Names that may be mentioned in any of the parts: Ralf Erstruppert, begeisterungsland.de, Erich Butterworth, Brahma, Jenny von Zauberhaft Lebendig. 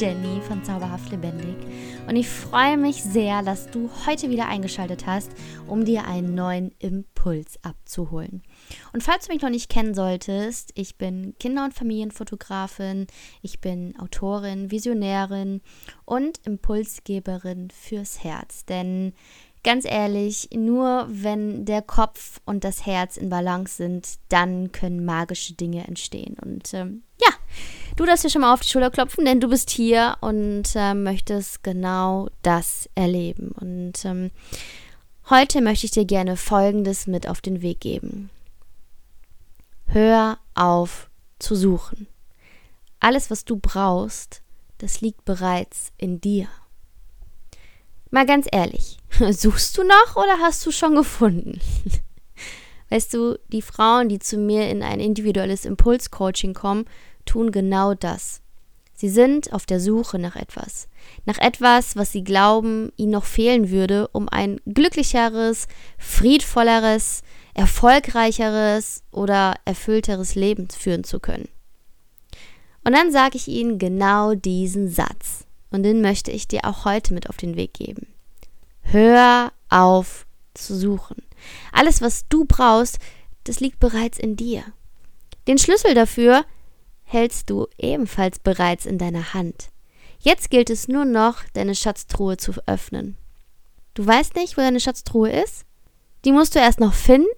Jenny von Zauberhaft Lebendig und ich freue mich sehr, dass du heute wieder eingeschaltet hast, um dir einen neuen Impuls abzuholen. Und falls du mich noch nicht kennen solltest, ich bin Kinder- und Familienfotografin, ich bin Autorin, Visionärin und Impulsgeberin fürs Herz, denn ganz ehrlich, nur wenn der Kopf und das Herz in Balance sind, dann können magische Dinge entstehen. Und ja, du darfst dir schon mal auf die Schulter klopfen, denn du bist hier und möchtest genau das erleben. Und heute möchte ich dir gerne Folgendes mit auf den Weg geben. Hör auf zu suchen. Alles, was du brauchst, das liegt bereits in dir. Mal ganz ehrlich, suchst du noch oder hast du schon gefunden? Weißt du, die Frauen, die zu mir in ein individuelles Impulscoaching kommen, tun genau das. Sie sind auf der Suche nach etwas. Nach etwas, was sie glauben, ihnen noch fehlen würde, um ein glücklicheres, friedvolleres, erfolgreicheres oder erfüllteres Leben führen zu können. Und dann sage ich ihnen genau diesen Satz. Und den möchte ich dir auch heute mit auf den Weg geben. Hör auf zu suchen. Alles, was du brauchst, das liegt bereits in dir. Den Schlüssel dafür hältst du ebenfalls bereits in deiner Hand. Jetzt gilt es nur noch, deine Schatztruhe zu öffnen. Du weißt nicht, wo deine Schatztruhe ist? Die musst du erst noch finden?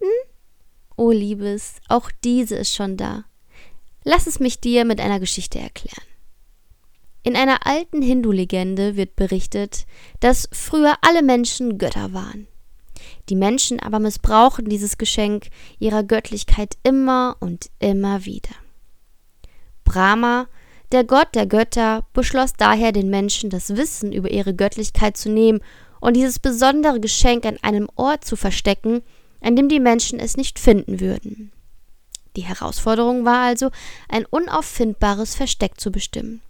Oh, Liebes, auch diese ist schon da. Lass es mich dir mit einer Geschichte erklären. In einer alten Hindu-Legende wird berichtet, dass früher alle Menschen Götter waren. Die Menschen aber missbrauchen dieses Geschenk ihrer Göttlichkeit immer und immer wieder. Brahma, der Gott der Götter, beschloss daher, den Menschen das Wissen über ihre Göttlichkeit zu nehmen und dieses besondere Geschenk an einem Ort zu verstecken, an dem die Menschen es nicht finden würden. Die Herausforderung war also, ein unauffindbares Versteck zu bestimmen.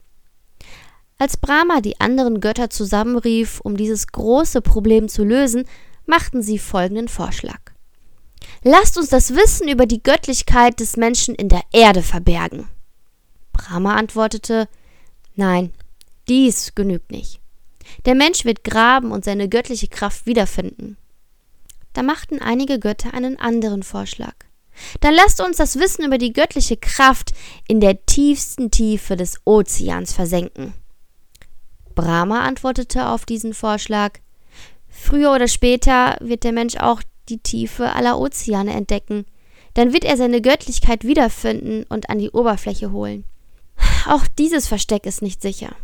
Als Brahma die anderen Götter zusammenrief, um dieses große Problem zu lösen, machten sie folgenden Vorschlag. Lasst uns das Wissen über die Göttlichkeit des Menschen in der Erde verbergen. Brahma antwortete, nein, dies genügt nicht. Der Mensch wird graben und seine göttliche Kraft wiederfinden. Da machten einige Götter einen anderen Vorschlag. Dann lasst uns das Wissen über die göttliche Kraft in der tiefsten Tiefe des Ozeans versenken. Brahma antwortete auf diesen Vorschlag, früher oder später wird der Mensch auch die Tiefe aller Ozeane entdecken, dann wird er seine Göttlichkeit wiederfinden und an die Oberfläche holen. Auch dieses Versteck ist nicht sicher.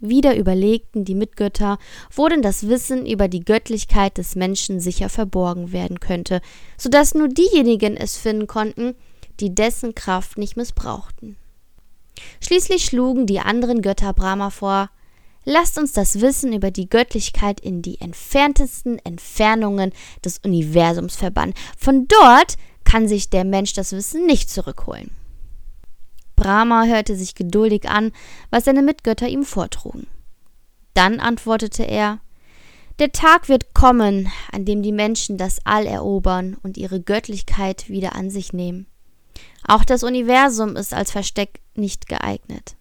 Wieder überlegten die Mitgötter, wo denn das Wissen über die Göttlichkeit des Menschen sicher verborgen werden könnte, sodass nur diejenigen es finden konnten, die dessen Kraft nicht missbrauchten. Schließlich schlugen die anderen Götter Brahma vor, lasst uns das Wissen über die Göttlichkeit in die entferntesten Entfernungen des Universums verbannen. Von dort kann sich der Mensch das Wissen nicht zurückholen. Brahma hörte sich geduldig an, was seine Mitgötter ihm vortrugen. Dann antwortete er, der Tag wird kommen, an dem die Menschen das All erobern und ihre Göttlichkeit wieder an sich nehmen. Auch das Universum ist als Versteck nicht geeignet.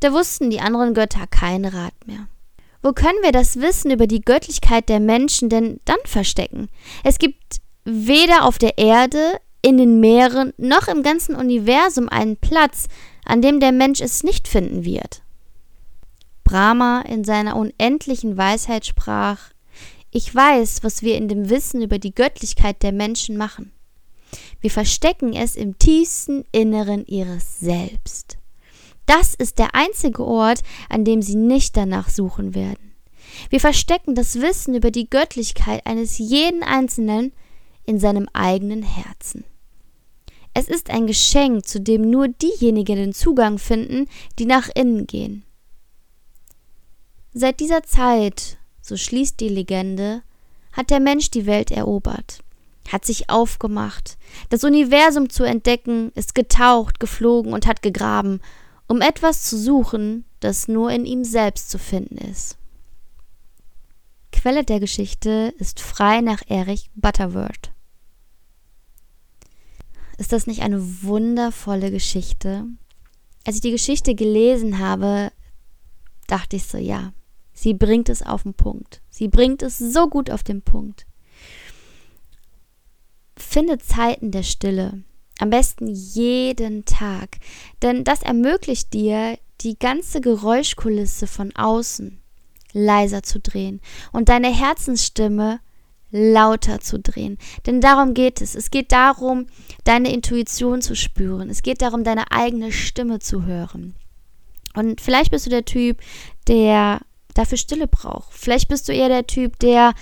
Da wussten die anderen Götter keinen Rat mehr. Wo können wir das Wissen über die Göttlichkeit der Menschen denn dann verstecken? Es gibt weder auf der Erde, in den Meeren, noch im ganzen Universum einen Platz, an dem der Mensch es nicht finden wird. Brahma in seiner unendlichen Weisheit sprach, ich weiß, was wir in dem Wissen über die Göttlichkeit der Menschen machen. Wir verstecken es im tiefsten Inneren ihres Selbst. Das ist der einzige Ort, an dem sie nicht danach suchen werden. Wir verstecken das Wissen über die Göttlichkeit eines jeden Einzelnen in seinem eigenen Herzen. Es ist ein Geschenk, zu dem nur diejenigen den Zugang finden, die nach innen gehen. Seit dieser Zeit, so schließt die Legende, hat der Mensch die Welt erobert. Hat sich aufgemacht, das Universum zu entdecken, ist getaucht, geflogen und hat gegraben, um etwas zu suchen, das nur in ihm selbst zu finden ist. Quelle der Geschichte ist frei nach Erich Butterworth. Ist das nicht eine wundervolle Geschichte? Als ich die Geschichte gelesen habe, dachte ich so, ja, sie bringt es auf den Punkt. Sie bringt es so gut auf den Punkt. Finde Zeiten der Stille. Am besten jeden Tag. Denn das ermöglicht dir, die ganze Geräuschkulisse von außen leiser zu drehen und deine Herzensstimme lauter zu drehen. Denn darum geht es. Es geht darum, deine Intuition zu spüren. Es geht darum, deine eigene Stimme zu hören. Und vielleicht bist du der Typ, der dafür Stille braucht. Vielleicht bist du eher der Typ, der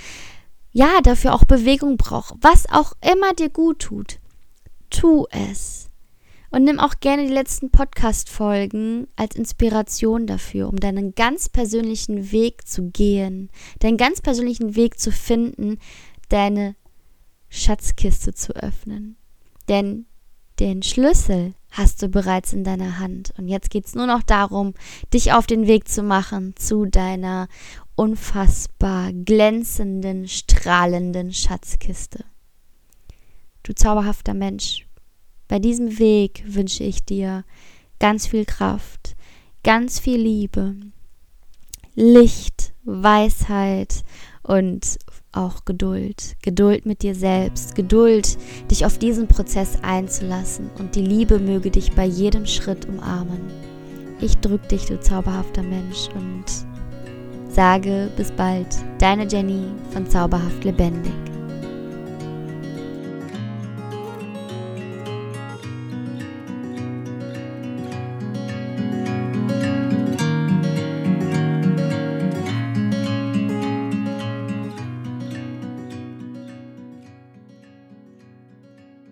ja dafür auch Bewegung braucht. Was auch immer dir gut tut, tu es. Und nimm auch gerne die letzten Podcast-Folgen als Inspiration dafür, um deinen ganz persönlichen Weg zu gehen, deinen ganz persönlichen Weg zu finden, deine Schatzkiste zu öffnen. Denn den Schlüssel hast du bereits in deiner Hand. Und jetzt geht es nur noch darum, dich auf den Weg zu machen zu deiner unfassbar glänzenden, strahlenden Schatzkiste. Du zauberhafter Mensch. Bei diesem Weg wünsche ich dir ganz viel Kraft, ganz viel Liebe, Licht, Weisheit und auch Geduld. Geduld mit dir selbst, Geduld, dich auf diesen Prozess einzulassen, und die Liebe möge dich bei jedem Schritt umarmen. Ich drücke dich, du zauberhafter Mensch, und sage bis bald, deine Jenny von Zauberhaft Lebendig.